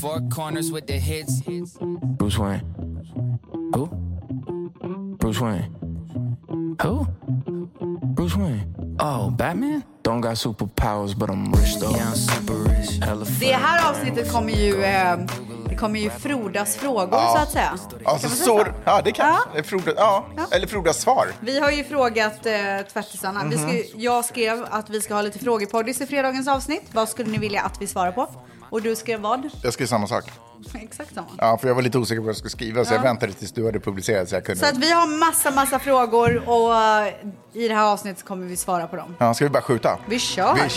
Four corners with the hits. Bruce Wayne. Who? Bruce Wayne. Who? Bruce Wayne. Oh, Batman? Don't got superpowers but I'm rich though. Yeah, I'm super rich. Det här avsnittet kommer ju Frodas frågor, ja, så att säga. Alltså, så, ja, det kan Frodas, ja. Eller Frodas svar. Vi har ju frågat tvättisarna. Jag skrev att vi ska ha lite frågepoddis i fredagens avsnitt. Vad skulle ni vilja att vi svarar på? Och du skrev vad? Jag skrev samma sak. Exakt samma. Ja, för jag var lite osäker på vad jag skulle skriva. Så jag väntade tills du hade publicerat så jag kunde. Så att vi har massa frågor. Och i det här avsnittet kommer vi svara på dem. Ja, ska vi bara skjuta? Vi kör.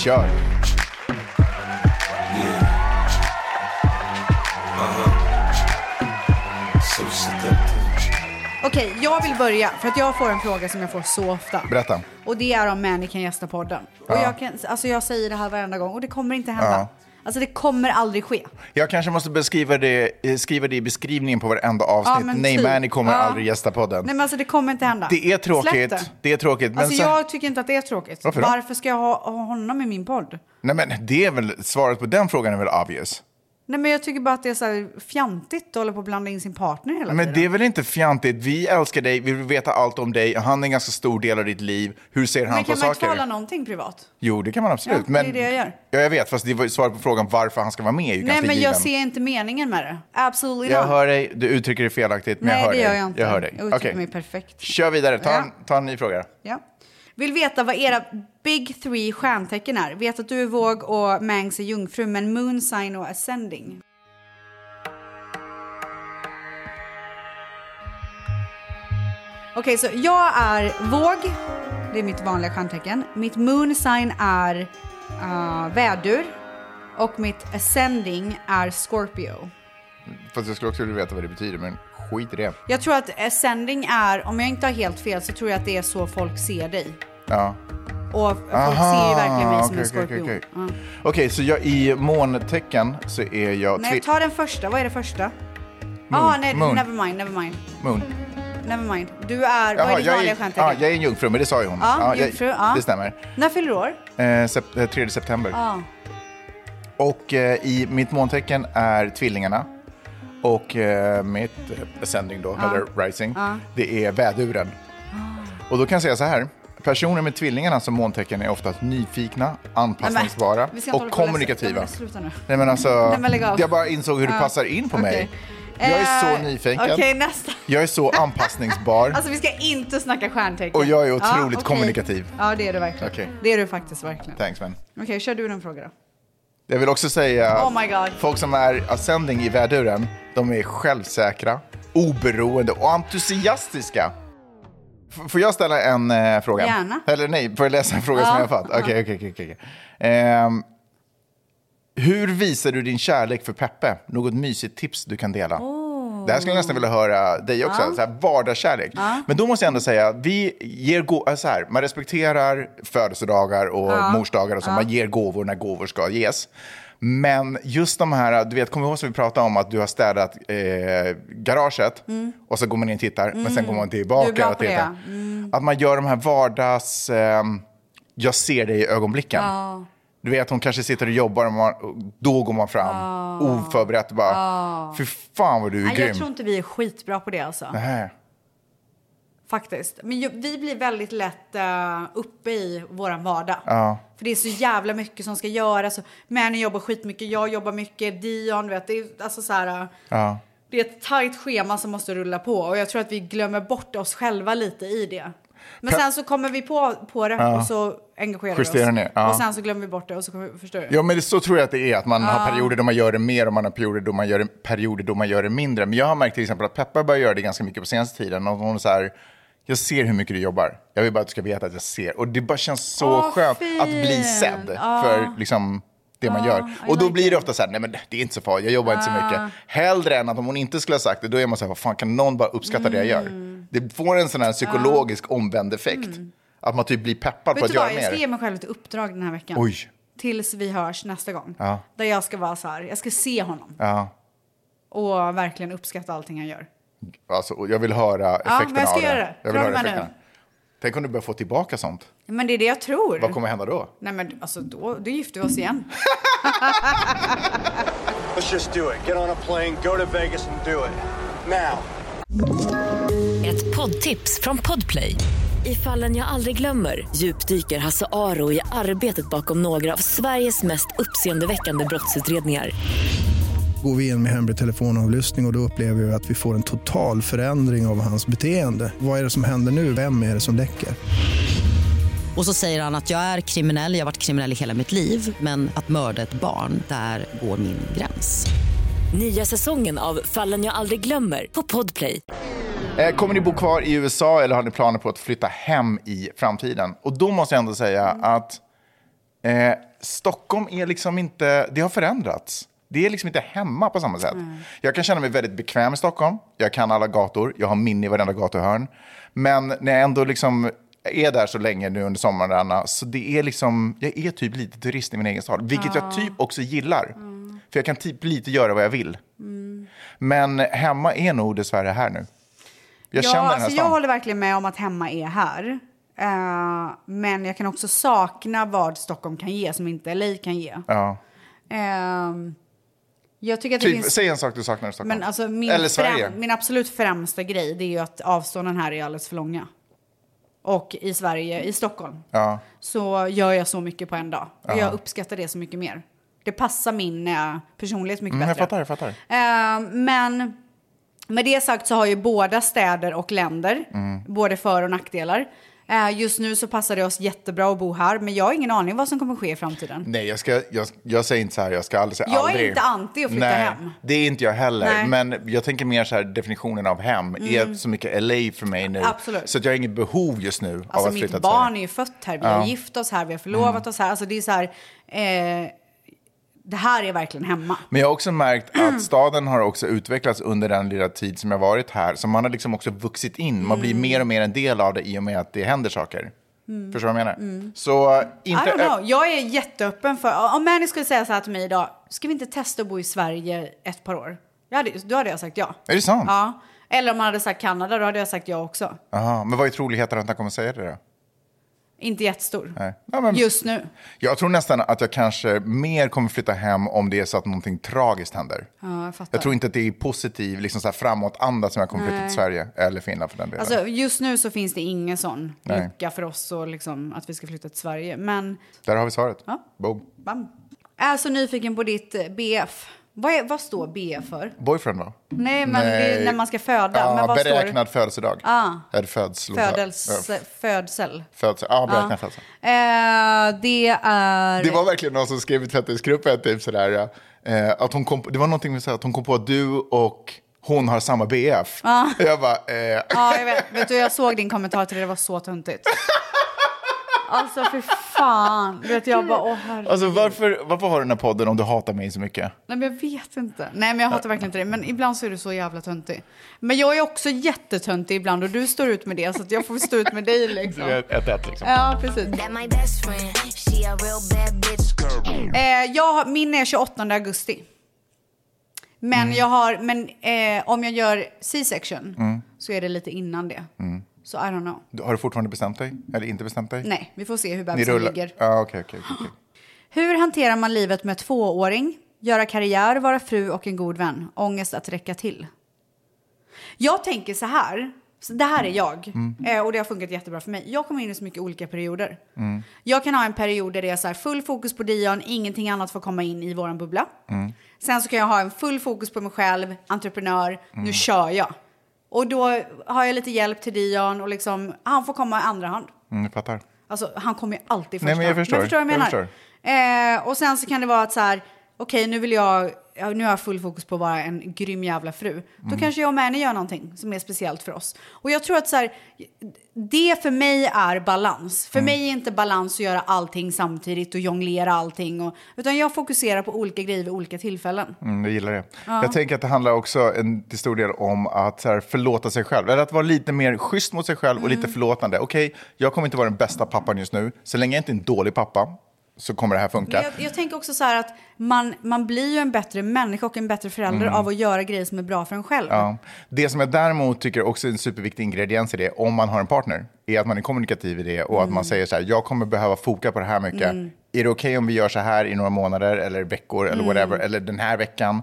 Okej, jag vill börja för att jag får en fråga som jag får så ofta. Berätta. Och det är om Manny kan gästa podden. Ja. Och jag säger det här varenda gång och det kommer inte hända. Ja. Alltså det kommer aldrig ske. Jag kanske måste skriva det i beskrivningen på varenda avsnitt. Ja, nej, Manny kommer aldrig gästa podden. Nej, men alltså det kommer inte hända. Det är tråkigt. Men alltså jag tycker inte att det är tråkigt. Varför ska jag ha honom i min podd? Nej, men det är väl svaret på den frågan är väl obvious. Nej, men jag tycker bara att det är så här fjantigt att hålla på att blanda in sin partner hela tiden. Men det är väl inte fjantigt? Vi älskar dig, vi vill veta allt om dig. Han är en ganska stor del av ditt liv. Hur ser han på saker? Men kan man inte tala någonting privat? Jo, det kan man absolut. Ja, det är det jag gör. Ja, jag vet, fast det var svaret på frågan varför han ska vara med. Nej, men jag ser inte meningen med det. Absolut. Jag hör dig, du uttrycker det felaktigt, men jag hör dig. Jag hör dig. Jag uttrycker mig perfekt. Kör vidare, ta en ny fråga. Ja. Vill veta vad era big three stjärntecken är. Vet att du är våg och Mangz är jungfru, men moon sign och ascending. Okej, så jag är våg. Det är mitt vanliga stjärntecken. Mitt moon sign är Vädur. Och mitt ascending är Scorpio. Fast jag skulle också vilja veta vad det betyder, men skit i det. Jag tror att ascending är, om jag inte har helt fel, så tror jag att det är så folk ser dig. Ja. Och folk ser ju verkligen mig som en skorpion. Okej, så jag i måntecken så är jag... Nej, ta den första. Vad är det första? Moon. Never mind. Moon. Never mind. Du är... Jaha, vad är ditt vanliga stjärntecken? Ja, jag är en jungfru, men det sa ju hon. Ja, jungfru. Det stämmer. När fyller du år? 3 september. Ja. Och i mitt måntecken är Tvillingarna. Och mitt ascending då, eller rising, det är Väduren. Och då kan jag säga så här. Personer med Tvillingarna som måntecken är ofta nyfikna, anpassningsbara och kommunikativa. Nej, men alltså, jag bara insåg hur du passar in på mig. Jag är så nyfiken. Okej, nästa. Jag är så anpassningsbar. Alltså vi ska inte snacka stjärntecken. Och jag är otroligt kommunikativ. Ja, det är du verkligen. Okay. Det är du faktiskt verkligen. Thanks, man. Okej, kör du den frågan då. Jag vill också säga att folk som är ascending i Väduren, de är självsäkra, oberoende och entusiastiska. Får jag ställa en fråga? Gärna. Eller nej, får jag läsa en fråga som jag har fått? Okej. Hur visar du din kärlek för Peppe? Något mysigt tips du kan dela? Det här skulle jag nästan vilja höra dig också. Så här, vardagskärlek. Men då måste jag ändå säga, vi ger så här, man respekterar födelsedagar och morsdagar och så. Man ger gåvor när gåvor ska ges. Men just de här, du vet, kommer ihåg som vi pratade om att du har städat garaget och så går man in och tittar, men sen går man tillbaka och tittar. Att man gör de här vardags jag ser dig i ögonblicken. Du vet, hon kanske sitter och jobbar och då går man fram oförberett och bara, för fan vad du är grym. Jag tror inte vi är skitbra på det alltså. Nej. Faktiskt. Men vi blir väldigt lätt uppe i våran vardag. För det är så jävla mycket som ska göras. Männen jobbar skitmycket, jag jobbar mycket, Dion, vet du, alltså så här... Det är ett tajt schema som måste rulla på. Och jag tror att vi glömmer bort oss själva lite i det. Men sen så kommer vi på det och så engagerar vi oss. Och sen så glömmer vi bort det och så kommer vi förstör det. Ja, men det, så tror jag att det är. Att man har perioder då man gör det mer och man har perioder då man gör det mindre. Men jag har märkt till exempel att Peppe börjar göra det ganska mycket på senaste tiden. Och hon är så här... Jag ser hur mycket du jobbar. Jag vill bara att du ska veta att jag ser. Och det bara känns så skönt att bli sedd för liksom... det man gör. Och då blir det ofta så här, nej men det är inte så farligt, jag jobbar inte så mycket. Hellre än att om hon inte skulle ha sagt det, då är man så här, vad fan, kan någon bara uppskatta det jag gör? Det får en sån här psykologisk omvänd effekt. Att man typ blir peppad på att göra mer. Jag ska ge mig själv ett uppdrag den här veckan. Oj. Tills vi hörs nästa gång. Där jag ska vara så här, jag ska se honom. Och verkligen uppskatta allting han gör. Alltså, jag vill höra effekterna av det. Jag vill höra effekterna. Tänk om du börjar få tillbaka sånt. Men det är det jag tror. Vad kommer hända då? Nej men alltså då gifter vi oss igen. Let's just do it. Get on a plane, go to Vegas and do it. Now. Ett poddtips från Podplay. I Fallen jag aldrig glömmer djupdyker Hassan Aro i arbetet bakom några av Sveriges mest uppseendeväckande brottsutredningar. Går vi in med hemlig telefonavlyssning och då upplever vi att vi får en total förändring av hans beteende. Vad är det som händer nu? Vem är det som läcker? Och så säger han att jag är kriminell, jag har varit kriminell i hela mitt liv. Men att mörda ett barn, där går min gräns. Nya säsongen av Fallen jag aldrig glömmer på Podplay. Kommer ni bo kvar i USA eller har ni planer på att flytta hem i framtiden? Och då måste jag ändå säga att Stockholm är liksom inte... Det har förändrats. Det är liksom inte hemma på samma sätt. Mm. Jag kan känna mig väldigt bekväm i Stockholm. Jag kan alla gator. Jag har minne i varenda gatuhörn. Men när jag ändå liksom är där så länge nu under sommaren. Så det är liksom... Jag är typ lite turist i min egen stad. Vilket jag typ också gillar. Mm. För jag kan typ lite göra vad jag vill. Mm. Men hemma är nog dessvärre här nu. Jag känner den här stan. Jag håller verkligen med om att hemma är här. Men jag kan också sakna vad Stockholm kan ge som inte LA kan ge. Ja. Jag tycker att typ, säg en sak du saknar i Stockholm. Men alltså eller Sverige. Min absolut främsta grej det är ju att avstånden här är alldeles för långa. Och i Sverige, i Stockholm, så gör jag så mycket på en dag. Och jag uppskattar det så mycket mer. Det passar min personlighet mycket bättre. Jag fattar. Men med det sagt så har ju båda städer och länder, både för- och nackdelar. Just nu så passar det oss jättebra att bo här. Men jag har ingen aning vad som kommer ske i framtiden. Nej, jag säger inte så här. Jag ska aldrig säga aldrig. Jag är inte anti att flytta hem. Det är inte jag heller. Nej. Men jag tänker mer så här, definitionen av hem är så mycket LA för mig nu. Absolut. Så att jag har inget behov just nu alltså, av att flytta. Mitt barn är ju fött här. Vi har gift oss här. Vi har förlovat oss här. Alltså det är så här... Det här är verkligen hemma. Men jag har också märkt att staden har också utvecklats under den lilla tid som jag varit här. Så man har liksom också vuxit in. Man blir mer och mer en del av det i och med att det händer saker. Förstår du vad jag menar? Så inte... I don't know. Jag är jätteöppen för... Om Manny skulle säga så här till mig idag. Ska vi inte testa att bo i Sverige ett par år? Då hade jag sagt ja. Är det sant? Ja. Eller om man hade sagt Kanada, då hade jag sagt ja också. Aha. Men vad är troligheten att han kommer säga det då? Inte jättestor. Nej. Ja, men just nu. Jag tror nästan att jag kanske mer kommer flytta hem om det är så att någonting tragiskt händer. Ja, jag fattar. Jag tror inte att det är positiv liksom så här framåt andan som jag kommer flytta till Sverige eller Finland för den delen. Alltså just nu så finns det ingen sån lycka för oss och liksom att vi ska flytta till Sverige, men där har vi svaret. Ja. Boom. Bam. Är så nyfiken på ditt BF. Vad står BF för? Boyfriend va? Nej, men det är när man ska föda. Ja, men vad beräknad står? Födelsedag. Är det födsel. Beräknad födsel. Det var verkligen någon som skrev i tvättisgruppen typ sådär. Att hon kom, det var någonting med så att hon kom på att du och hon har samma BF. Jag bara... jag vet. Vet du, jag såg din kommentar till det. Det var så tuntigt. Alltså för fan. Vet jag bara, alltså varför har du den här podden om du hatar mig så mycket? Nej men jag vet inte. Nej men jag hatar verkligen inte dig. Men ibland så är du så jävla töntig. Men jag är också jättetöntig ibland. Och du står ut med det. Så att jag får stå ut med dig liksom. Du är ett liksom. Ja precis. Min är 28 augusti. Men jag har... om jag gör C-section så är det lite innan det. Så I don't know. Har du fortfarande bestämt dig? Eller inte bestämt dig? Nej, vi får se hur bebisen ligger. Okay. Hur hanterar man livet med 2-åring? Göra karriär, vara fru och en god vän. Ångest att räcka till. Jag tänker så här. Det här är jag. Och det har funkat jättebra för mig. Jag kommer in i så mycket olika perioder. Jag kan ha en period där det är så här, full fokus på Dion. Ingenting annat får komma in i våran bubbla. Sen så kan jag ha en full fokus på mig själv. Entreprenör. Nu kör jag. Och då har jag lite hjälp till Dion. Och liksom, han får komma i andra hand. Jag fattar. Alltså, han kommer ju alltid först. Nej, men jag förstår. Jag förstår. Och sen så kan det vara att så här... Okej, nu har jag full fokus på att vara en grym jävla fru. Då kanske jag och Manny gör någonting som är speciellt för oss. Och jag tror att så här, det för mig är balans. För mig är inte balans att göra allting samtidigt och jonglera allting. Utan jag fokuserar på olika grejer vid olika tillfällen. Jag gillar det. Ja. Jag tänker att det handlar också till stor del om att så här, förlåta sig själv. Eller att vara lite mer schysst mot sig själv och lite förlåtande. Okej, jag kommer inte vara den bästa pappan just nu. Så länge jag inte är en dålig pappa. så kommer det här funka. Jag tänker också så här att man blir ju en bättre människa och en bättre förälder av att göra grejer som är bra för en själv. Ja. Det som jag däremot tycker också är en superviktig ingrediens i det, om man har en partner, är att man är kommunikativ i det och att man säger så här: jag kommer behöva foka på det här mycket. Är det okej om vi gör så här i några månader eller veckor eller whatever, eller den här veckan?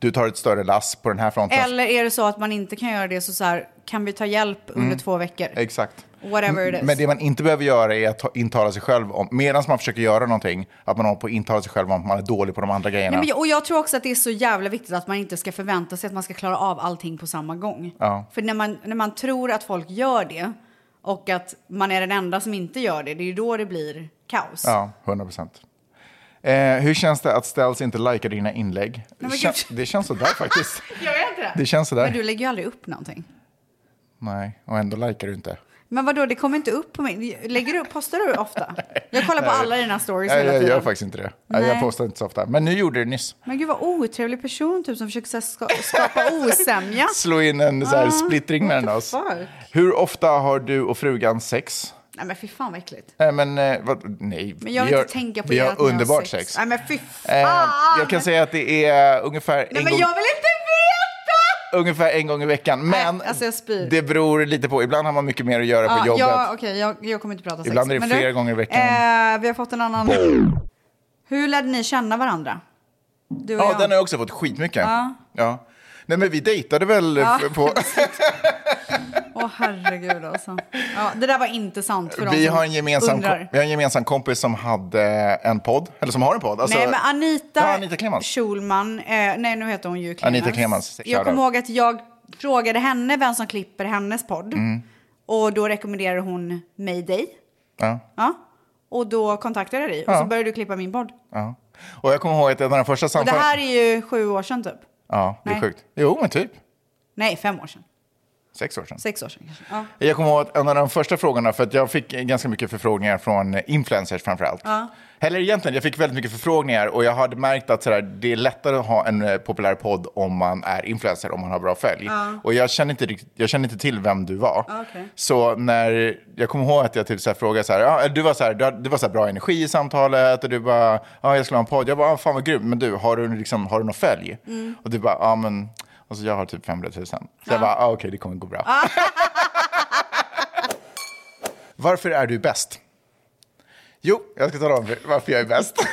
Du tar ett större lass på den här fronten. Eller är det så att man inte kan göra det, så här, kan vi ta hjälp under 2 veckor? Exakt. Whatever it is. Men det man inte behöver göra är att intala sig själv om, medan man försöker göra någonting, att man håller på att intala sig själv om att man är dålig på de andra grejerna. Nej, men, och jag tror också att det är så jävla viktigt att man inte ska förvänta sig att man ska klara av allting på samma gång. Ja. För när man tror att folk gör det och att man är den enda som inte gör det, det är ju då det blir kaos. Ja, 100%. Hur känns det att Ställs inte likar dina inlägg? Nej, det känns sådär faktiskt. Jag vet inte. Det känns sådär. Men du lägger ju aldrig upp någonting. Nej, och ändå likar du inte. Men vadå, det kommer inte upp på mig. Postar du ofta? Jag kollar på alla dina stories hela tiden. Jag gör faktiskt inte det. Nej. Jag postar inte så ofta. Men nu gjorde det nyss. Men gud, vad otrevlig person typ, som försöker skapa osämja. Slå in en så här splittring mellan oss. Hur ofta har du och frugan sex? Nej, men fy fan vad äckligt. Men jag vill inte tänka på det. Vi har underbart sex. Nej, men fy fan. Jag kan säga att det är ungefär en gång. Men jag vill inte veta! Ungefär en gång i veckan. Men nej, alltså jag spyr. Det beror lite på. Ibland har man mycket mer att göra på jobbet. Ja, okej. Jag kommer inte prata sex. Ibland är det flera gånger i veckan. Vi har fått en annan. Hur lärde ni känna varandra? Du och jag. Den har jag också fått skitmycket. Ja. Nej, men vi dejtade väl på... Åh, herregud alltså. Ja, det där var inte sant för dem. Vi har en gemensam kompis som hade en podd, eller som har en podd. Alltså, nej, men Anita Klemans. Schulman, nej nu heter hon ju Klemans. Anita Klemans. Jag kommer ihåg att jag frågade henne vem som klipper hennes podd. Och då rekommenderade hon mig dig. Ja. Och då kontaktade jag dig och så började du klippa min podd. Ja. Och jag kommer ihåg att den första samtalen... Och det här är ju 7 år sedan typ. Ja, det är sjukt. Jo, men typ. Nej, 5 år sedan. 6 år sedan. 6 år sedan, ja. Jag kommer ihåg att en av de första frågorna, för att jag fick ganska mycket förfrågningar från influencers framförallt. Ja. Eller egentligen, jag fick väldigt mycket förfrågningar och jag hade märkt att sådär, det är lättare att ha en populär podd om man är influencer, om man har bra följ. Ja. Och jag kände inte till vem du var. Ja, okay. Så när jag kommer ihåg att jag typ såhär frågade såhär, du var såhär bra energi i samtalet och du bara, jag skulle ha en podd. Jag bara, fan vad grym, men du, har du någon följ? Mm. Och du bara, men... Alltså jag har typ 500 000. Så jag bara, okej, det kommer gå bra. Varför är du bäst? Jo, jag ska tala om varför jag är bäst.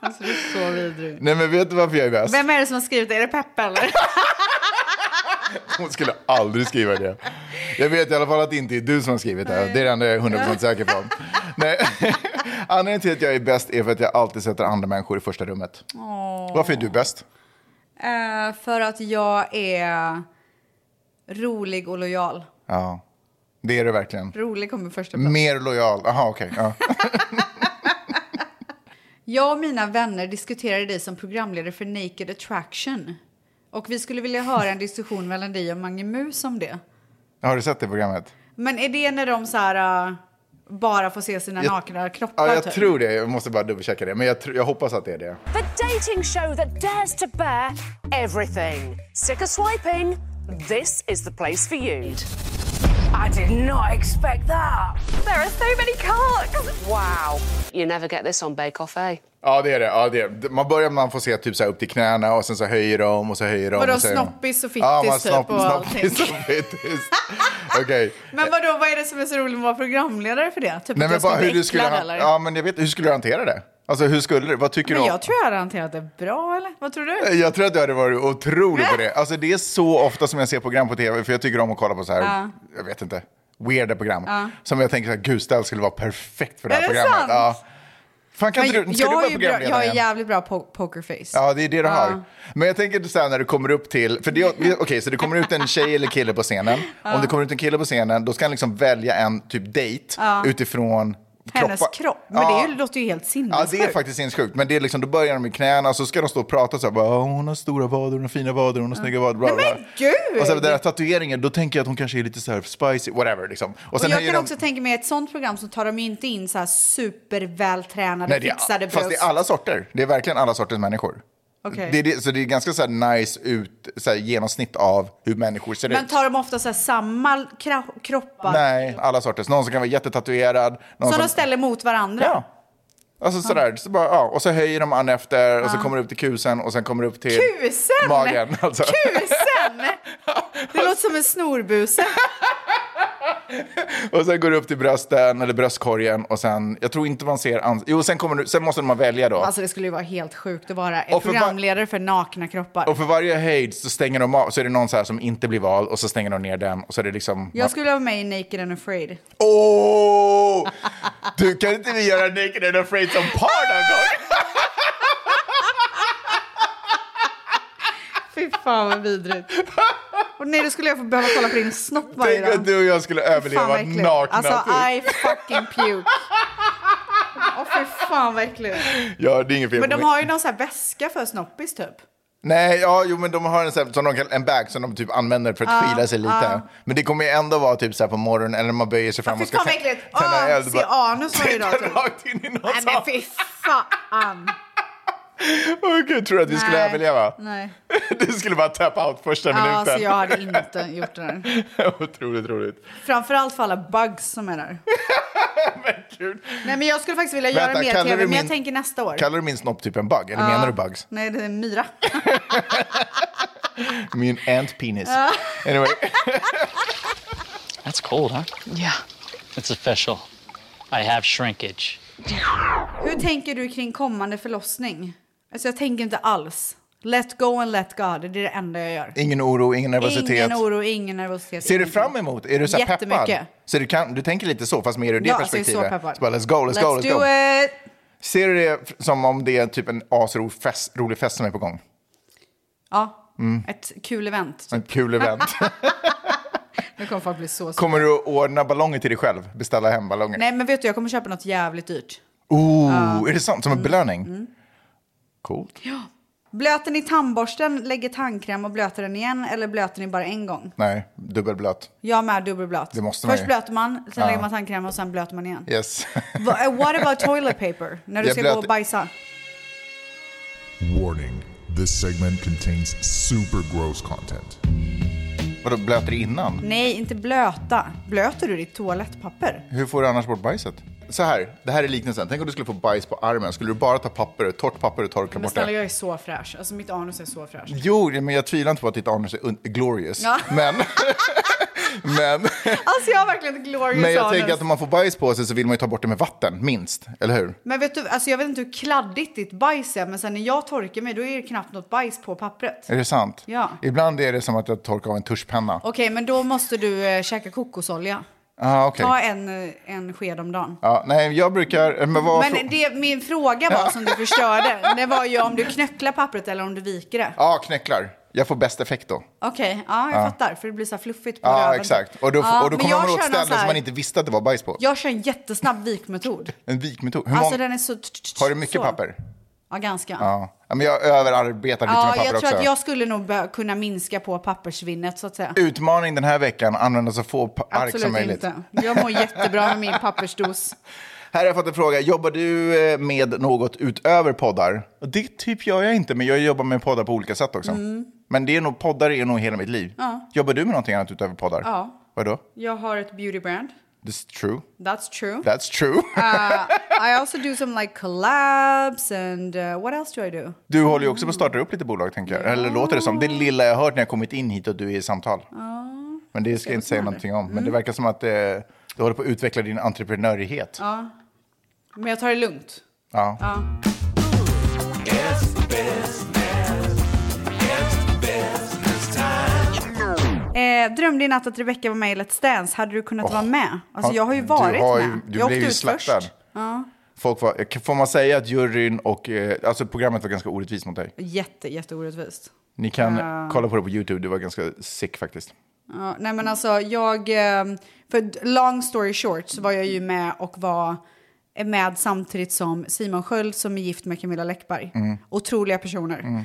Alltså det är så vidrig. Nej, men vet du varför jag är bäst? Vem är det som har skrivit det? Är det Peppe eller? Hon skulle aldrig skriva det. Jag vet i alla fall att det inte är du som har skrivit det. Det är det enda jag är 100% säker på. Nej. Anledningen till att jag är bäst är för att jag alltid sätter andra människor i första rummet. Varför är du bäst? För att jag är rolig och lojal. Ja, det är du verkligen. Rolig kommer första plats. Mer lojal, aha, okej. Jag och mina vänner diskuterade dig som programledare för Naked Attraction. Och vi skulle vilja höra en diskussion mellan dig och Mange Mus om det. Har du sett det programmet? Men är det när de så här... bara få se sina nakna kroppar. Ja, jag tror det. Jag måste bara dubbelchecka det. Men jag hoppas att det är det. The dating show that dares to bear everything. Sick of swiping? This is the place for you. I did not expect that. There are so many cocks. Wow. You never get this on Bake Off, eh? Ja, det är det. Ja, det är det. Man börjar man får se typ så här upp till knäna och sen så höjer de och så höjer de. Vadå, snoppis och fittis typ och allting. Okej. Men vad är det som är så roligt med att vara programledare för det? Typ. Nej, men bara hur du skulle eller? Ja, men jag vet hur skulle du hantera det? Alltså hur skulle du? Vad tycker du? Jag tror jag hade hanterat det bra, eller? Vad tror du? Jag tror att du hade varit otrolig på det. Alltså det är så ofta som jag ser program på TV, för jag tycker om att kolla på så här, jag vet inte, weirda program. Som jag tänker så här, gud, Ställs skulle vara perfekt för det här programmet. Sant? Ja. Fan, kan inte du, jag är jävligt bra på pokerface. Ja, det är det du har. Men jag tänker så här, när du kommer upp till... För det, okej, så det kommer ut en tjej eller kille på scenen. Om det kommer ut en kille på scenen, då ska han liksom välja en typ dejt utifrån... hennes kropp, men det låter ju helt sinnessjukt. Ja, det är faktiskt sinnessjukt, men det är liksom, då börjar de i knäna och så ska de stå och prata så här, bara, hon har stora vader, hon har fina vader, hon har snygga vader, bla, bla. Nej, men gud! Och så den här tatueringen, då tänker jag att hon kanske är lite så här spicy, whatever liksom. Och sen jag kan också tänka mig ett sånt program, så tar de ju inte in så här supervältränade, fixade bröst. Fast det är alla sorter, det är verkligen alla sorters människor. Okay. Så det är ganska så här nice ut, så här genomsnitt av hur människor ser ut. Men tar de ofta så här samma kroppar? Nej, alla sorters. Någon som kan vara jättetatuerad. Så de ställer mot varandra? Ja. Alltså sådär, så bara, ja. Och så höjer de an efter och så kommer det upp till kusen och sen kommer det upp till kusen? Magen. Alltså. Kusen! Det låter som en snorbuse. Och sen går det upp till brösten eller bröstkorgen och sen, jag tror inte man ser sen måste man välja då. Alltså det skulle ju vara helt sjukt att vara en programledare för nakna kroppar. Och för varje höjd så stänger de av, så är det någon så här som inte blir vald och så stänger de ner den och så är det liksom. Jag skulle vara med i Naked and Afraid. Åh! Du kan inte vi göra Naked and Afraid som par någon gång? Fy fan vad vidrigt. Och nej, då skulle jag behöva kolla på din snopp varje dag. Tänk att du och jag skulle överleva nakna. Alltså, I fucking puke. Åh, för fan vad äckligt. Ja, det är inget fel. Men de har ju någon sån här väska för snoppis typ. Nej, ja, jo, men de har en, sån här, som de kan, en bag som de typ använder för att skila sig lite. Men det kommer ju ändå vara typ så här på morgonen eller när man böjer sig fram och ska tända eld. Se anus varje dag typ. Rakt in i någon. Nej, men fy fan. Åh gud, tror du att vi skulle överleva? Nej. Du skulle bara tappa out första minuten. Ja, alltså jag hade inte gjort det där. Otroligt roligt. Framförallt för alla bugs som är där. Men gud. Nej, men jag skulle faktiskt vilja göra mer tv, men jag tänker nästa år. Kallar du min snopp typ en bug? Eller menar du bugs? Nej, det är en myra. Min ant penis. Anyway. That's cold, huh? Yeah. It's official. I have shrinkage. Hur tänker du kring kommande förlossning? Alltså jag tänker inte alls. Let go and let God, det är det enda jag gör. Ingen oro, ingen nervositet. Ser du fram emot? Är du så här peppad? Så du tänker lite så, fast mer ur det perspektivet. Jag är så peppad. Så bara, let's go. Ser du det som om det är typ en asrolig fest som är på gång? Ja, ett kul event. Typ. Ett kul event. Nu kommer folk bli så svårt. Kommer du ordna ballonger till dig själv? Beställa hem ballonger? Nej, men vet du, jag kommer köpa något jävligt dyrt. Är det sant? Som en belöning? Mm. Coolt. Ja. Blöter ni tandborsten, lägger tandkräm och blöter den igen? Eller blöter ni bara en gång? Nej, dubbelblöt. Jag med dubbelblöt. Det måste man. Först blöter man, sen lägger man tandkräm och sen blöter man igen. Yes. What about toilet paper? När du ska gå och bajsa? Warning. This segment contains super gross content. Vadå, blöter det innan? Nej, inte blöta. Blöter du ditt toalettpapper? Hur får du annars bort bajset? Så här, det här är liknelsen. Tänk om du skulle få bajs på armen. Skulle du bara ta torrt papper och torka bort det? Men snälla, jag är så fräsch. Alltså mitt anus är så fräsch. Jo, men jag tvivlar inte på att ditt anus är glorious. Ja. Men alltså jag har verkligen ett glorious anus. Men jag tänker att om man får bajs på sig så vill man ju ta bort det med vatten, minst. Eller hur? Men vet du, alltså jag vet inte hur kladdigt ditt bajs är. Men sen när jag torkar mig, då är det knappt något bajs på pappret. Är det sant? Ja. Ibland är det som att jag torkar av en tuschpenna. Okej, men då måste du käka kokosolja. Ah, okay. Ta en sked om dagen. Nej, jag brukar. Men det, min fråga var som du förstörde. Det var ju om du knöcklar pappret eller om du viker det. Ja, knöcklar. Jag får bäst effekt då. Okej, jag fattar. För det blir så fluffigt på röven. Ja, exakt. Och då kommer man åt ställen som man inte visste att det var bajs på. Jag kör en jättesnabb vikmetod. En vikmetod? Alltså den är så. Har du mycket papper? Ja, ganska. Ja, men jag överarbetar lite med papper också. Jag tror att jag skulle nog kunna minska på pappersvinnet så att säga. Utmaning den här veckan, använda så få ark som möjligt. Absolut inte. Jag mår jättebra med min pappersdos. Här har jag fått en fråga. Jobbar du med något utöver poddar? Det typ gör jag inte, men jag jobbar med poddar på olika sätt också. Mm. Men det är nog, poddar är nog hela mitt liv. Jobbar du med någonting annat utöver poddar? Ja. Vadå? Jag har ett beautybrand. That's true. That's true. I also do some like collabs and what else do I do? Du håller ju också på att starta upp lite bolag, tänker jag. Eller låter det som det lilla jag hört när jag kommit in hit och du är i samtal. Men det ska jag inte säga någonting om. Men det verkar som att du håller på att utveckla din entreprenörighet. Ja. Men jag tar det lugnt. Ja. Drömde i natt att Rebecka var med i Let's Dance. Hade du kunnat vara med? Alltså jag har ju varit med. Jag blev ju slaktad. Får man säga att juryn och alltså programmet var ganska orättvist mot dig? Jätte orättvist. Ni kan kolla på det på Youtube. Det var ganska sick faktiskt. Nej men alltså jag, för long story short, så var jag ju med och var med samtidigt som Simon Sjöld, som är gift med Camilla Läckberg. Otroliga personer.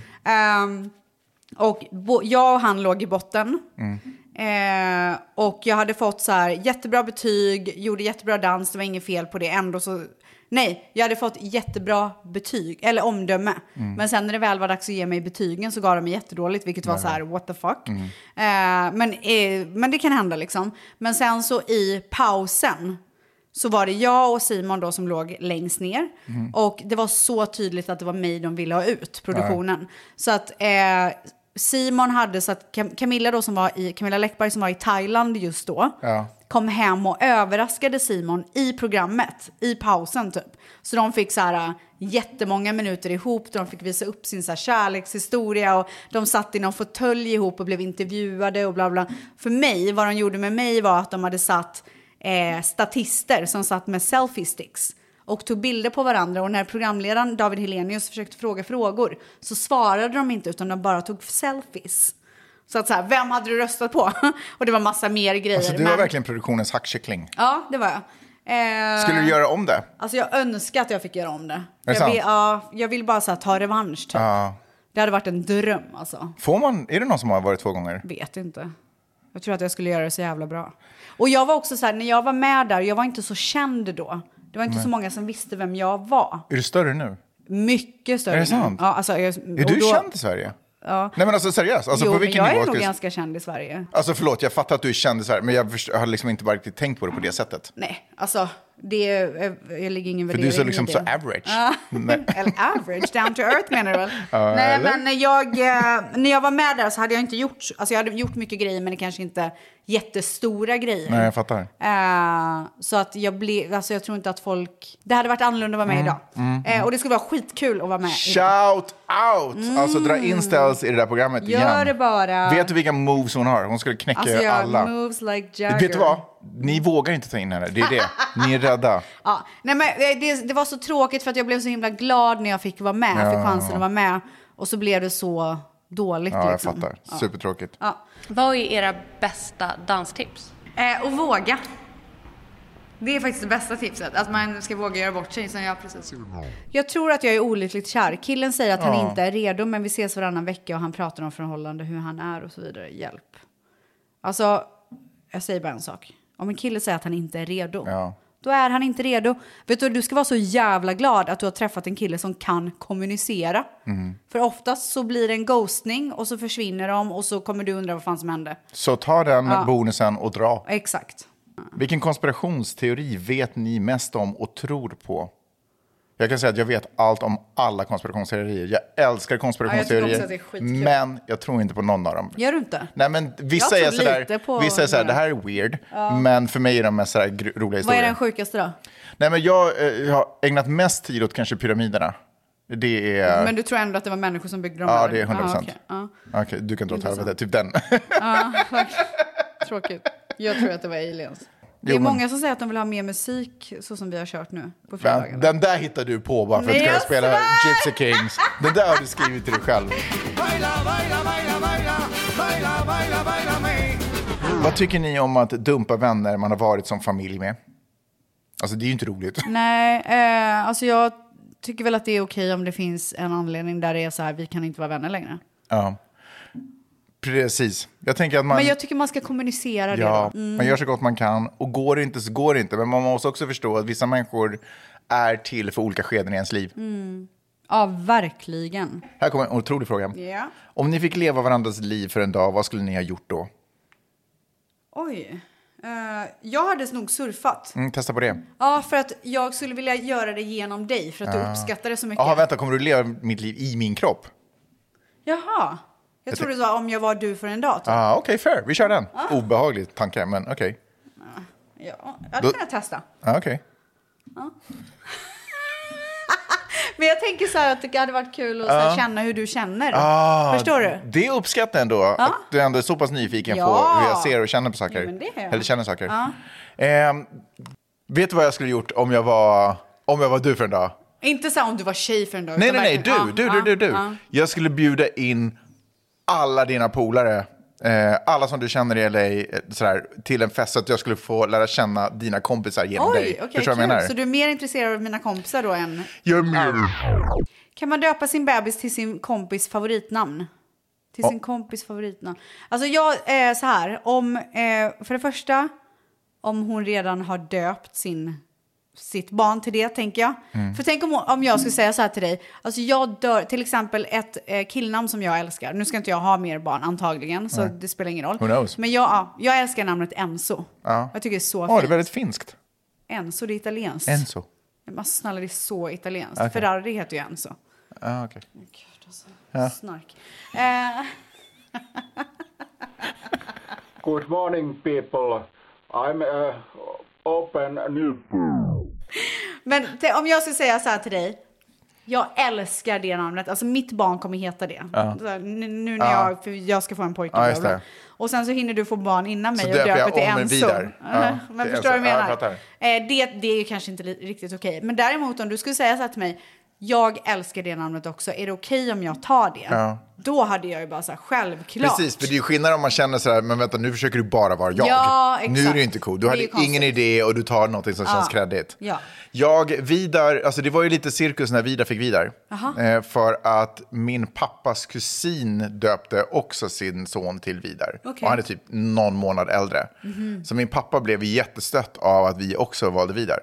Och jag och han låg i botten. Och jag hade fått så här jättebra betyg, gjorde jättebra dans, det var inget fel på det. Ändå så Nej, jag hade fått jättebra betyg eller omdöme. Mm. Men sen när det väl var dags att ge mig betygen så gav de mig jättedåligt, vilket var så här what the fuck. Mm. Men det kan hända liksom. Men sen så i pausen så var det jag och Simon då som låg längst ner. Mm. Och det var så tydligt att det var mig de ville ha ut, produktionen. Ja. Så att Simon hade så att Camilla då som var i Camilla Läckberg som var i Thailand just då. Ja. Kom hem och överraskade Simon i programmet, i pausen typ. Så de fick så här jättemånga minuter ihop. De fick visa upp sin så här kärlekshistoria. Och de satt i någon fåtölj ihop och blev intervjuade och bla bla. För mig, vad de gjorde med mig var att de hade satt statister som satt med selfie sticks. Och tog bilder på varandra. Och när programledaren David Helenius försökte fråga frågor så svarade de inte utan de bara tog selfies. Så att så här, vem hade du röstat på? Och det var massa mer grejer. Alltså du var verkligen produktionens hackkyckling. Ja, det var jag. Skulle du göra om det? Alltså jag önskar att jag fick göra om det. Jag vill bara så här, ta revansch typ. Det hade varit en dröm alltså. Får man, är det någon som har varit 2 gånger? Vet inte. Jag tror att jag skulle göra det så jävla bra. Och jag var också så här, när jag var med där, jag var inte så känd då. Det var inte så många som visste vem jag var. Är du större nu? Mycket större. Är det sant? Ja, alltså, är du känd i Sverige? Ja. Nej men alltså seriöst, alltså, jo, på vilken nivå? Jag är nog ganska känd i Sverige. Alltså förlåt, jag fattar att du är känd i Sverige, men jag har liksom inte bara riktigt tänkt på det på det sättet. Nej, alltså det jag ligger ingen värdering. För du är liksom så average. Eller average, down to earth menar du väl? Nej men när jag var med där så hade jag inte gjort, alltså jag hade gjort mycket grejer men det kanske inte jättestora grejer. Nej, jag fattar. Så att jag tror inte att folk... Det hade varit annorlunda att vara med idag. Och det skulle vara skitkul att vara med. Shout out! Alltså dra in Ställs i det där programmet igen. Gör det bara. Vet du vilka moves hon har? Hon skulle knäcka alla. Moves like Jagger. Vet du vad? Ni vågar inte ta in henne. Det är det. Ni är rädda. Ja. Nej, men det var så tråkigt för att jag blev så himla glad när jag fick vara med. Ja. Fick chansen att vara med. Och så blev det så... dåligt. Ja, jag fattar. Supertråkigt. Ja. Vad är era bästa danstips? Och våga. Det är faktiskt det bästa tipset. Att man ska våga göra bort sig. Jag tror att jag är olyckligt kär. Killen säger att han inte är redo, men vi ses varannan vecka och han pratar om förhållande, hur han är och så vidare. Hjälp. Alltså, jag säger bara en sak. Om en kille säger att han inte är redo, då är han inte redo. Vet du ska vara så jävla glad att du har träffat en kille som kan kommunicera. För oftast så blir det en ghostning och så försvinner de och så kommer du undra vad fan som hände. Så ta den bonusen och dra. Exakt. Vilken konspirationsteori vet ni mest om och tror på? Jag kan säga att jag vet allt om alla konspirationsteorier. Jag älskar konspirationsteorier. Ja, men jag tror inte på någon av dem. Gör du inte? Nej, men vissa säger sådär, det här är weird. Ja. Men för mig är de mest sådär roliga historier. Vad är den sjukaste då? Nej, men jag har ägnat mest tid åt kanske pyramiderna. Det är... Men du tror ändå att det var människor som byggde dem? Ja, det är 100%. Okej, du kan dra åt helvete. Typ den. Tråkigt. Jag tror att det var aliens. Det är många som säger att de vill ha mer musik så som vi har kört nu på fredagarna. Den där hittar du på bara för att kunna spela Gypsy Kings. Den där har du skrivit till dig själv. Vad tycker ni om att dumpa vänner man har varit som familj med? Alltså det är ju inte roligt. Nej, alltså jag tycker väl att det är okej om det finns en anledning där det är så här, vi kan inte vara vänner längre. Ja. Precis. Jag tänker att man... Men jag tycker man ska kommunicera det. Ja, man gör så gott man kan. Och går det inte så går det inte. Men man måste också förstå att vissa människor är till för olika skeden i ens liv. Ja, verkligen. Här kommer en otrolig fråga. Yeah. Om ni fick leva varandras liv för en dag, vad skulle ni ha gjort då? Oj. Jag hade nog surfat. Testa på det. Ja, för att jag skulle vilja göra det genom dig. För att du uppskattar det så mycket. Ja, vänta. Kommer du leva mitt liv i min kropp? Jaha. Jag tror du sa om jag var du för en dag. Okej, fair. Vi kör den. Obehagligt tanke, men okej. Ja, jag kan testa. Okej. Ja. Men jag tänker så här att det hade varit kul att känna hur du känner. Förstår du? Det uppskattar ändå att du ändå är så pass nyfiken på hur jag ser och känner på saker. Ja, men det är... Eller känner saker. Vet du vad jag skulle gjort om jag var du för en dag? Inte så om du var tjej för en dag. Nej, du. Jag skulle bjuda in alla dina polare, alla som du känner i LA, sådär, till en fest så att jag skulle få lära känna dina kompisar genom dig. Okay, förstår jag menar? Så du är mer intresserad av mina kompisar då än... Jag mer. Kan man döpa sin bebis till sin kompis favoritnamn? Till sin kompis favoritnamn. Alltså jag är så här, om för det första, om hon redan har döpt sin sitt barn till det, tänker jag. Mm. För tänk om jag skulle säga så här till dig. Alltså jag dör, till exempel ett killnamn som jag älskar. Nu ska inte jag ha mer barn antagligen, så det spelar ingen roll. Who knows? Men jag älskar namnet Enzo. Ja. Jag tycker det är så fint. Ja, det är väldigt finskt. Enzo, det är italienskt. Enzo. Men snälla, det är så italienskt. Okay. Ferrari heter ju Enzo. Ah, okej. Okay. Gud, alltså. Ja. Snark. Good morning, people. I'm open new. Men om jag ska säga så här till dig. Jag älskar det namnet. Alltså mitt barn kommer heta det. Uh-huh. Nu när jag ska få en pojke. Uh-huh. Och sen så hinner du få barn innan mig. Så och döper till Enzo. Men förstår du vad jag menar? Det är ju kanske inte riktigt okej. Men däremot om du skulle säga så här till mig. Jag älskar det namnet också. Är det okej om jag tar det? Ja. Då hade jag ju bara så här, självklart. Precis, för det är ju skillnad om man känner så här, men vänta, nu försöker du bara vara jag. Ja, exakt. Nu är det ju inte cool. Du hade ingen idé och du tar någonting som känns kreddigt. Ja. Vidar, alltså det var ju lite cirkus när Vidar fick Vidar. För att min pappas kusin döpte också sin son till Vidar. Okay. Och han är typ någon månad äldre. Mm-hmm. Så min pappa blev jättestött av att vi också valde Vidar.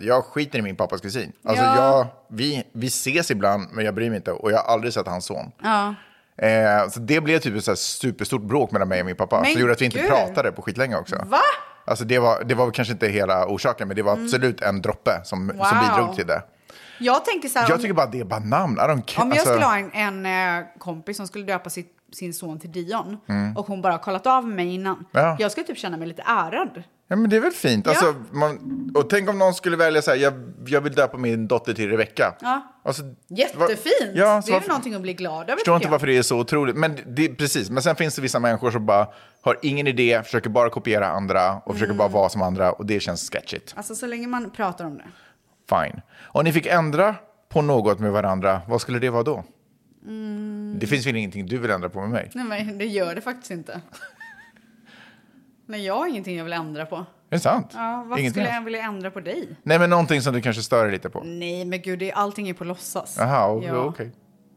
Jag skiter i min pappas kusin. Alltså vi ses ibland, men jag bryr mig inte. Och jag har aldrig sett hans son. Ja. Så det blev typ ett så här superstort bråk mellan mig och min pappa. Men så gjorde att vi inte pratade på skitlänge också. Va? Alltså det var kanske inte hela orsaken, men det var absolut en droppe som bidrog till det. Jag tänker så här, jag tycker bara det är bara namn. Om jag skulle ha en kompis som skulle döpa sin son till Dion. Mm. Och hon bara kollat av mig innan. Ja. Jag skulle typ känna mig lite ärad. Ja, men det är väl fint. Ja. Alltså, och tänk om någon skulle välja så här, jag vill döpa min dotter till Rebecka. Ja. Alltså, jättefint. Det är ju någonting att bli glad över. Jag förstår inte varför det är så otroligt. Men precis. Men sen finns det vissa människor som bara har ingen idé, försöker bara kopiera andra och försöker bara vara som andra. Och det känns sketchigt. Alltså så länge man pratar om det. Fine. Om ni fick ändra på något med varandra, vad skulle det vara då? Mm. Det finns väl ingenting du vill ändra på med mig? Nej, men det gör det faktiskt inte. Nej, jag har ingenting jag vill ändra på. Är det sant? Ja, vad skulle jag vilja ändra på dig? Nej, men någonting som du kanske stör dig lite på. Nej, men gud, allting är på låtsas. Jaha, okej.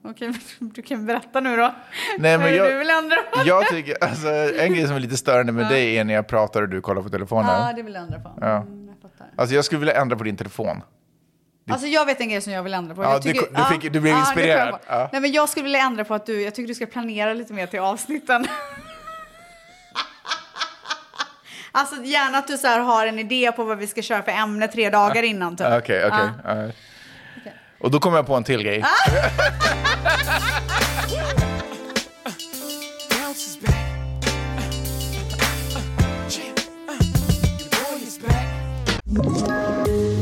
Okej, du kan berätta nu då. Nej, men du vill ändra på. Jag tycker, alltså, en grej som är lite störande med dig är när jag pratar och du kollar på telefonen. Ja, det vill jag ändra på. Ja. Jag fattar. Alltså, jag skulle vilja ändra på din telefon. Alltså jag vet en grej som jag vill ändra på. Ja, jag tycker, du blev inspirerad. Nej, men jag skulle vilja ändra på att jag tycker du ska planera lite mer till avsnitten. Alltså gärna att du så här har en idé på vad vi ska köra för ämne 3 dagar innan. Typ. Okej. Och då kommer jag på en till grej.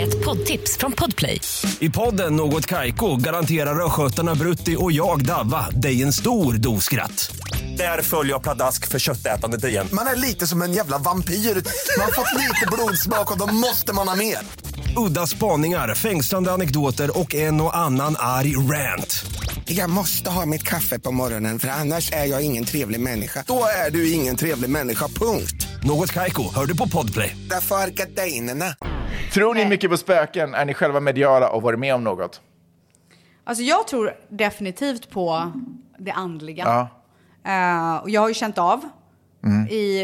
Ett poddtips från Podplay. I podden Något Kaiko garanterar röskötarna Brutti och jag Davva dig en stor doskratt. Där följer jag pladask för köttätandet igen. Man är lite som en jävla vampyr. Man har fått lite blodsmak och då måste man ha mer. Udda spaningar, fängslande anekdoter och en och annan arg rant. Jag måste ha mitt kaffe på morgonen för annars är jag ingen trevlig människa. Då är du ingen trevlig människa, punkt. Något Kaiko, hör du på Podplay. Därför är gardinerna. Tror ni mycket på spöken? Är ni själva mediala och varit med om något? Alltså jag tror definitivt på det andliga. Ja. Och jag har ju känt av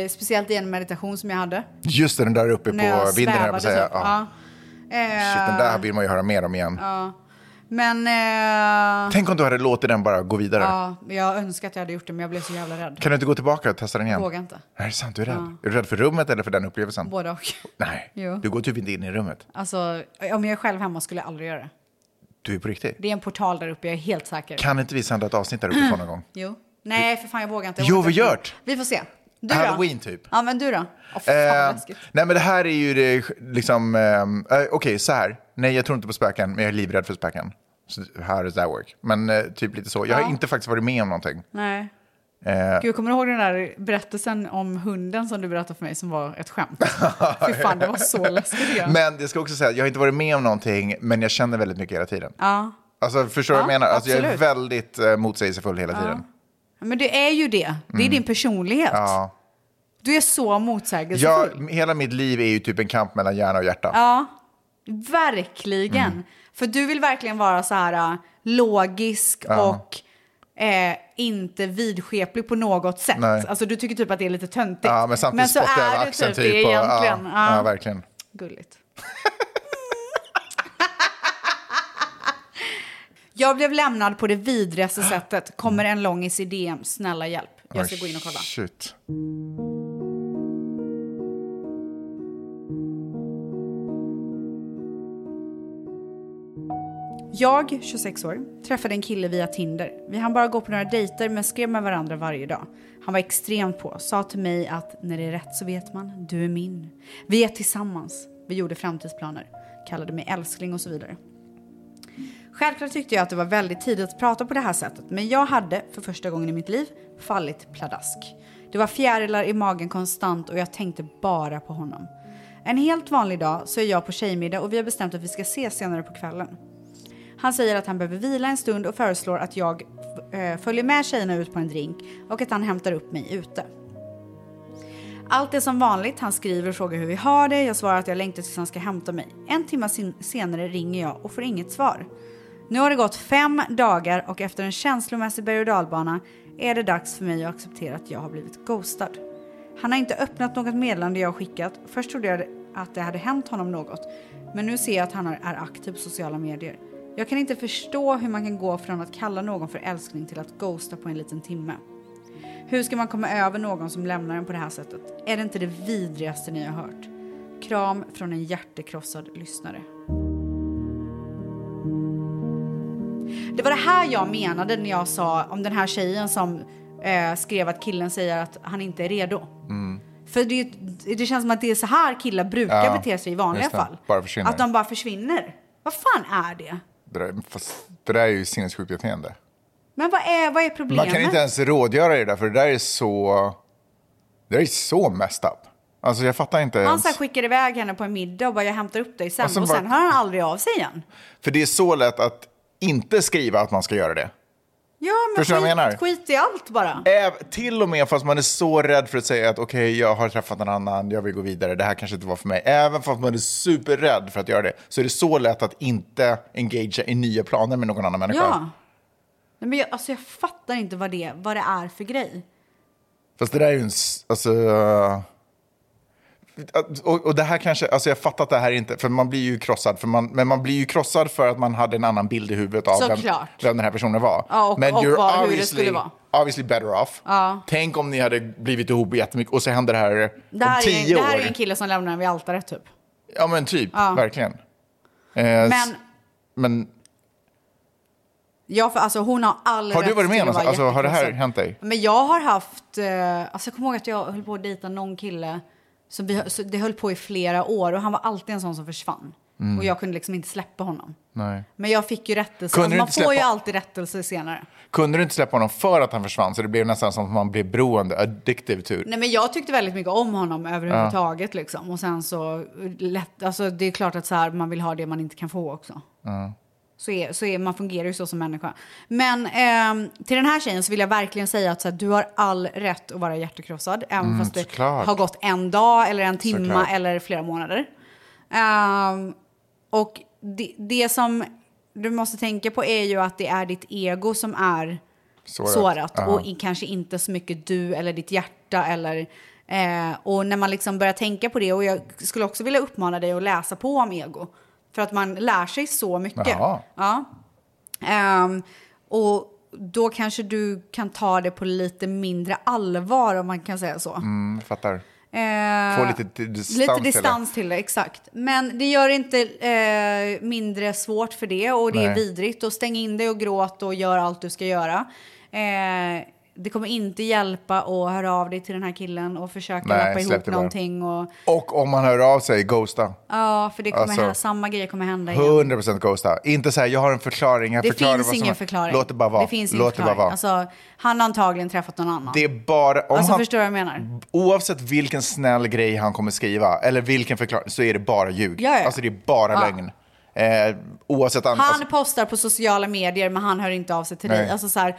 speciellt i en meditation som jag hade. Just det, den där uppe på vinden här på sig. Shit, den där vill man ju höra mer om igen. Men tänk om du hade låtit den bara gå vidare. Ja, jag önskar att jag hade gjort det, men jag blev så jävla rädd. Kan du inte gå tillbaka och testa den igen? Jag vågar inte. Nej, det är sant, du är rädd. Är du rädd för rummet eller för den upplevelsen? Både och. Nej, du går typ inte in i rummet. Alltså, om jag är själv hemma skulle jag aldrig göra det. Du är på riktigt. Det är en portal där uppe, jag är helt säker. Kan inte vi sända ett avsnitt där uppe någon gång? Jo. Nej, för fan, jag vågar inte. Vi får se. Du Halloween då? Typ. Ja, men du då? Nej, men det här är ju det, liksom... Okej, så här. Nej, jag tror inte på spöken, men jag är livrädd för spöken. Så how does that work? Men typ lite så. Jag har inte faktiskt varit med om någonting. Nej. Gud, kommer du ihåg den där berättelsen om hunden som du berättade för mig som var ett skämt? Fy fan, det var så läskigt. Men jag ska också säga att jag har inte varit med om någonting, men jag känner väldigt mycket hela tiden. Ja. Alltså, förstår du vad jag menar? Alltså, jag är väldigt motsägelsefull hela tiden. Men det är ju det. Det är din personlighet. Ja. Du är så motsägelsefull. Hela mitt liv är ju typ en kamp mellan hjärna och hjärta. Ja, verkligen. Mm. För du vill verkligen vara så här logisk och inte vidskeplig på något sätt. Nej. Alltså du tycker typ att det är lite töntigt. Ja, men samtidigt så är det typ det egentligen. Ja, verkligen. Gulligt. Jag blev lämnad på det vidrigaste sättet. Kommer en långis i DM. Snälla hjälp. Jag ska gå in och kolla. Shit. Jag, 26 år, träffade en kille via Tinder. Vi hann bara gå på några dejter men skrev med varandra varje dag. Han var extremt på. Sa till mig att när det är rätt så vet man. Du är min. Vi är tillsammans. Vi gjorde framtidsplaner. Kallade mig älskling och så vidare. Självklart tyckte jag att det var väldigt tidigt att prata på det här sättet. Men jag hade, för första gången i mitt liv, fallit pladask. Det var fjärilar i magen konstant och jag tänkte bara på honom. En helt vanlig dag så är jag på tjejmiddag och vi har bestämt att vi ska ses senare på kvällen. Han säger att han behöver vila en stund och föreslår att jag följer med tjejerna ut på en drink och att han hämtar upp mig ute. Allt är som vanligt. Han skriver och frågar hur vi har det. Jag svarar att jag längtar tills han ska hämta mig. En timme senare ringer jag och får inget svar. Nu har det gått 5 dagar och efter en känslomässig berg- och dalbana är det dags för mig att acceptera att jag har blivit ghostad. Han har inte öppnat något meddelande jag har skickat. Först trodde jag att det hade hänt honom något. Men nu ser jag att han är aktiv på sociala medier. Jag kan inte förstå hur man kan gå från att kalla någon för älskling till att ghosta på en liten timme. Hur ska man komma över någon som lämnar en på det här sättet? Är det inte det vidrigaste ni har hört? Kram från en hjärtekrossad lyssnare. Det var det här jag menade när jag sa om den här tjejen som skrev att killen säger att han inte är redo. Mm. För det känns som att det är så här killar brukar bete sig i vanliga fall. Att de bara försvinner. Vad fan är det? Det där är ju sinnessjukt beteende. Men vad är problemet? Man kan inte ens rådgöra det där, för det där är så... Det är så messed up. Alltså jag fattar inte ens... Han så skickar iväg henne på en middag och bara jag hämtar upp dig sen. Och sen hör han aldrig av sig igen. För det är så lätt att inte skriva att man ska göra det. Ja, men skit i allt bara. Till och med fast man är så rädd för att säga att okej, jag har träffat en annan, jag vill gå vidare, det här kanske inte var för mig. Även fast man är superrädd för att göra det, så är det så lätt att inte engagera i nya planer med någon annan människa. Ja. Nej, men jag fattar inte vad det är för grej. Fast det där är ju en... Alltså, och det här kanske... Alltså jag fattar att det här inte... För man blir ju krossad. Men man blir ju krossad för att man hade en annan bild i huvudet av vem den här personen var. Ja, men och hur det skulle vara. Obviously better off. Ja. Tänk om ni hade blivit ihop jättemycket och så händer det här om 10 år. Det här är en kille som lämnar vid altaret typ. Ja men typ, verkligen. Men... Ja, för alltså hon har all... Har du varit med om något? Alltså, har det här hänt dig? Men jag har haft... Alltså jag kommer ihåg att jag höll på att dejta någon kille. Så det höll på i flera år. Och han var alltid en sån som försvann. Mm. Och jag kunde liksom inte släppa honom. Nej. Men jag fick ju rättelse. Alltså, man får ju alltid rättelse senare. Kunde du inte släppa honom för att han försvann? Så det blev nästan som att man blev beroende. Addictive tur. Nej, men jag tyckte väldigt mycket om honom överhuvudtaget. Liksom. Och sen så... Alltså det är klart att så här, man vill ha det man inte kan få också. Mm. Så är, man fungerar ju så som människa. Men till den här tjejen så vill jag verkligen säga att så här, du har all rätt att vara hjärtekrossad. Även fast det har gått en dag eller en timme eller flera månader. Och det som du måste tänka på är ju att det är ditt ego som är sårat. Och kanske inte så mycket du eller ditt hjärta eller... och när man liksom börjar tänka på det, och jag skulle också vilja uppmana dig att läsa på om ego. För att man lär sig så mycket. Ja. Och då kanske du kan ta det på lite mindre allvar, om man kan säga så. Mm, fattar. Få lite distans till det, exakt. Men det gör inte mindre svårt för det. Och det är vidrigt. Och stäng in dig och gråt och gör allt du ska göra. Det kommer inte hjälpa att höra av dig till den här killen och försöka lappa ihop någonting. Och om man hör av sig, ghosta. Ja, för det kommer samma grejer kommer hända igen. 100% ghosta. Inte så här, jag har en förklaring. Det finns ingen förklaring. Låt det bara vara. Alltså, han har antagligen träffat någon annan. Det är bara... förstår jag menar. Oavsett vilken snäll grej han kommer skriva eller vilken förklaring, så är det bara ljug. Ja. Alltså det är bara lögn. Oavsett han postar på sociala medier, men han hör inte av sig till dig. Alltså så här,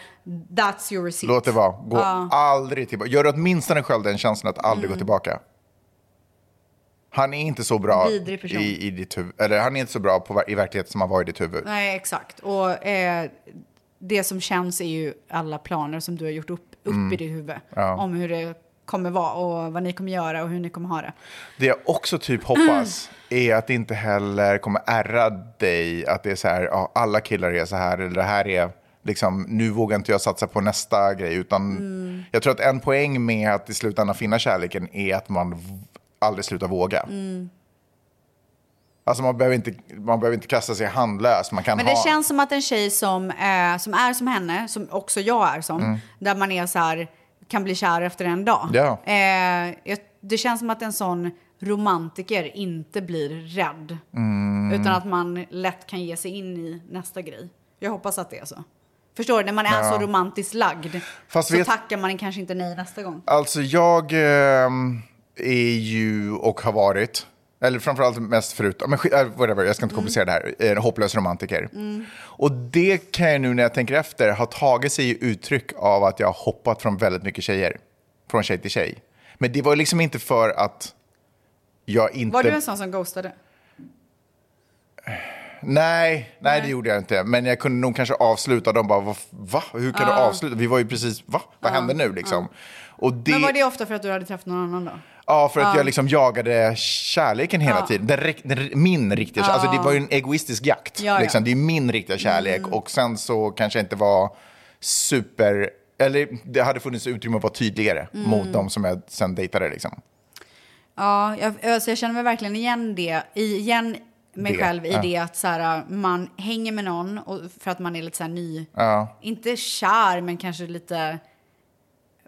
that's your receipt. Låt det vara, gå aldrig tillbaka. Gör åtminstone själv den känslan att aldrig gå tillbaka. Han är inte så bra i ditt huvud, eller han är inte så bra i verkligheten som han var i ditt huvud. Nej, exakt. Och det som känns är ju alla planer som du har gjort upp i ditt huvud om hur det kommer vara och vad ni kommer göra och hur ni kommer ha det. Det jag också typ hoppas är att det inte heller kommer ärra dig att det är så här, ja, alla killar är så här eller det här är liksom, nu vågar inte jag satsa på nästa grej utan jag tror att en poäng med att i slutändan finna kärleken är att man aldrig slutar våga. Alltså man behöver inte kasta sig handlös. Man kan Men det känns som att en tjej som är som henne, som också jag är som, där man är så här, kan bli kär efter en dag. Ja. Det känns som att en sån romantiker inte blir rädd. Utan att man lätt kan ge sig in i nästa grej. Jag hoppas att det är så. Förstår du? När man är så romantiskt lagd fast så tackar man kanske inte nej nästa gång. Alltså jag är ju och har varit... Eller framförallt mest förut. Men whatever, jag ska inte komplicera det här. Hopplös romantiker. Och det kan jag nu när jag tänker efter ha tagit sig i uttryck av att jag har hoppat från väldigt mycket tjejer. Från tjej till tjej. Men det var liksom inte för att jag inte... Var du en sån som ghostade? Nej, det gjorde jag inte. Men jag kunde nog kanske avsluta dem. Bara, va? Hur kan du avsluta? Vi var ju precis, va? Vad hände nu liksom? Och det... Men var det ofta för att du hade träffat någon annan då? Ja, för att jag liksom jagade kärleken hela tiden. Min riktiga kärlek. Alltså det var ju en egoistisk jakt. Ja, liksom. Ja. Det är min riktiga kärlek. Och sen så kanske jag inte var super... Eller det hade funnits utrymme att vara tydligare mot dem som jag sen dejtade. Liksom. Ja, jag känner mig verkligen igen det. Igen mig själv i det att så här, man hänger med någon och, för att man är lite så här ny. Ja. Inte kär, men kanske lite...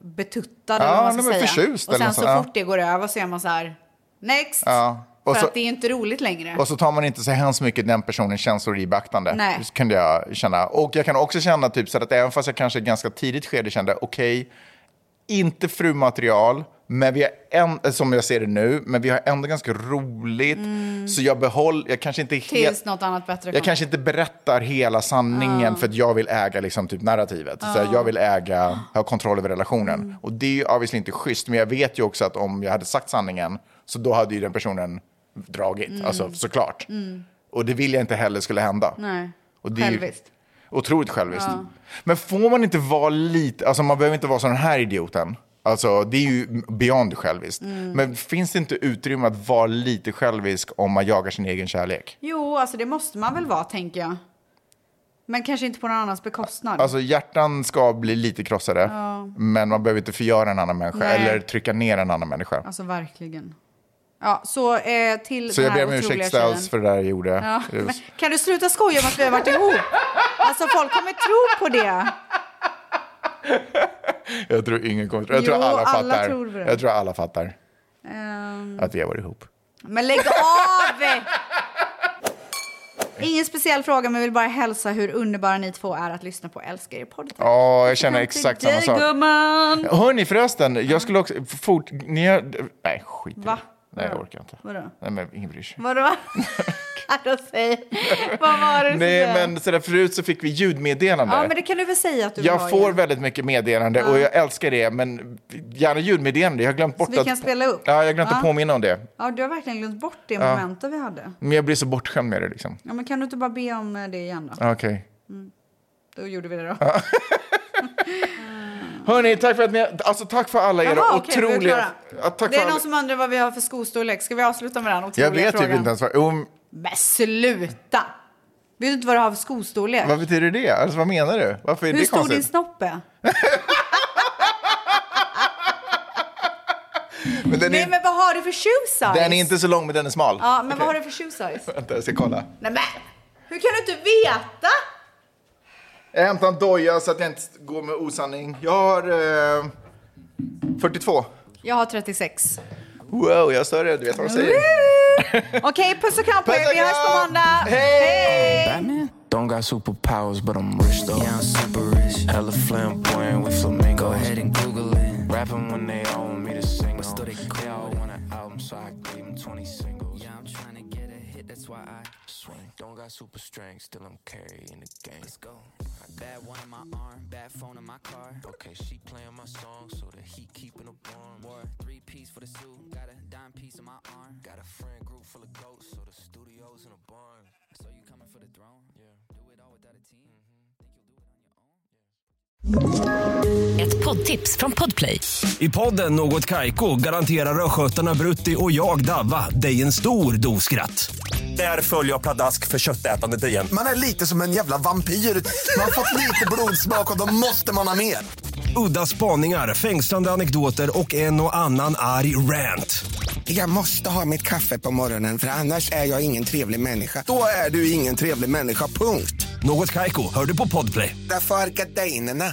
betuttad eller vad man ska säga. Förtjust, och sen så fort det går över så är man så här next, och för att det är inte roligt längre. Och så tar man inte så hemskt mycket den personens känslor i beaktande. Nej. Det kunde jag känna. Och jag kan också känna typ så att även fast jag kanske ganska tidigt skede kände okej, inte frumaterial, men vi har som jag ser det nu, men vi har ändå ganska roligt så jag kanske inte tills något annat bättre. Jag kanske inte berättar hela sanningen för att jag vill äga liksom typ narrativet. Så jag vill äga, ha kontroll över relationen. Och det är ju obviously inte schysst, men jag vet ju också att om jag hade sagt sanningen så då hade ju den personen dragit alltså såklart. Och det vill jag inte heller skulle hända. Nej. Och det självvisst. Otroligt självvisst. Ja. Men får man inte vara lite, alltså man behöver inte vara sån här idioten. Alltså det är ju beyond själviskt. Men finns det inte utrymme att vara lite självisk om man jagar sin egen kärlek? Jo, alltså det måste man väl vara, tänker jag. Men kanske inte på någon annans bekostnad. Alltså hjärtan ska bli lite krossade. Ja. Men man behöver inte förgöra en annan människa. Nej. Eller trycka ner en annan människa. Alltså verkligen. Ja, så till så den här otroliga tjejen. Så jag ber om ursäkt för det där jag gjorde. Ja. Men, kan du sluta skoja om att vi har varit ihop? Alltså folk kommer tro på det. Jag tror ingen kommer. Jag tror alla fattar. Jag tror alla fattar att vi har varit ihop. Men lägg av! Ingen speciell fråga, men vill bara hälsa hur underbara ni två är att lyssna på. Älskar er podd. Ja, jag känner exakt samma sak. Hörrni förresten, jag skulle också fort ner. Nej, skit. Va? Nej, jag orkar inte. Vadå? Nej, men ingen bryr sig. Vadå? Vad var det? Nej, men så där, förut så fick vi ljudmeddelande. Ja, men det kan du väl säga att du jag får igen. Väldigt mycket meddelande och jag älskar det, men gärna ljudmeddelande. Jag har glömt bort så att vi kan spela upp. Ja, jag glömde påminna om det. Ja, du har verkligen glömt bort det momentet vi hade. Men jag blir så bortskämd med det liksom. Ja, men kan du inte bara be om det igen då? Okej. Då gjorde vi det då. Hörrni, tack för att ni... Alltså, tack för alla era otroliga... Tack det är någon som undrar vad vi har för skostorlek. Ska vi avsluta med den otroliga frågan? Jag vet ju inte ens vad... Men sluta! Vet du inte vad du har för skostorlek? Vad betyder det? Alltså, vad menar du? Varför är hur det stor konstigt? Din snopp är? Men den är... Nej, men vad har du för shoe size? Den är inte så lång, men den är smal. Ja, men vad har du för shoe size? Vänta, jag ska kolla. Nej, men! Hur kan du inte veta? Jag hämtar en doja så att jag inte går med osanning. Jag har 42. Jag har 36. Wow, jag är större. Du vet vad de säger. Okej, puss och kram på er. Vi hörs på måndag. Hej! Don't got superpowers but I'm rich though. Yeah, I'm super rich. Hella flamboyant with flamingos. Go ahead and Google it. Rapping when they own me to sing on. They all want an album so I gave them 20 singles. Yeah, I'm trying to get a hit, that's why I swing. Don't got super strength, still I'm carrying the game. Let's go. Bad one in my arm, bad phone in my car. Okay, she playing my song, so the heat keeping up warm. Wore 3-piece for the suit, got a dime piece in my arm. Got a friend group full of goats, so the studio's in a barn. So you coming for the throne? Yeah. Do it all without a team. Think you'll do it on your own? Yeah. It's poddtips från Podplay. I podden Något Kaiko garanterar röskötarna Brutti och jag Davva dig en stor doskratt. Där följer jag pladask för köttätandet igen. Man är lite som en jävla vampyr. Man har fått lite blodsmak och då måste man ha mer. Udda spaningar, fängslande anekdoter och en och annan arg rant. Jag måste ha mitt kaffe på morgonen för annars är jag ingen trevlig människa. Då är du ingen trevlig människa, punkt. Något Kaiko, hör du på Podplay. Därför är gardinerna.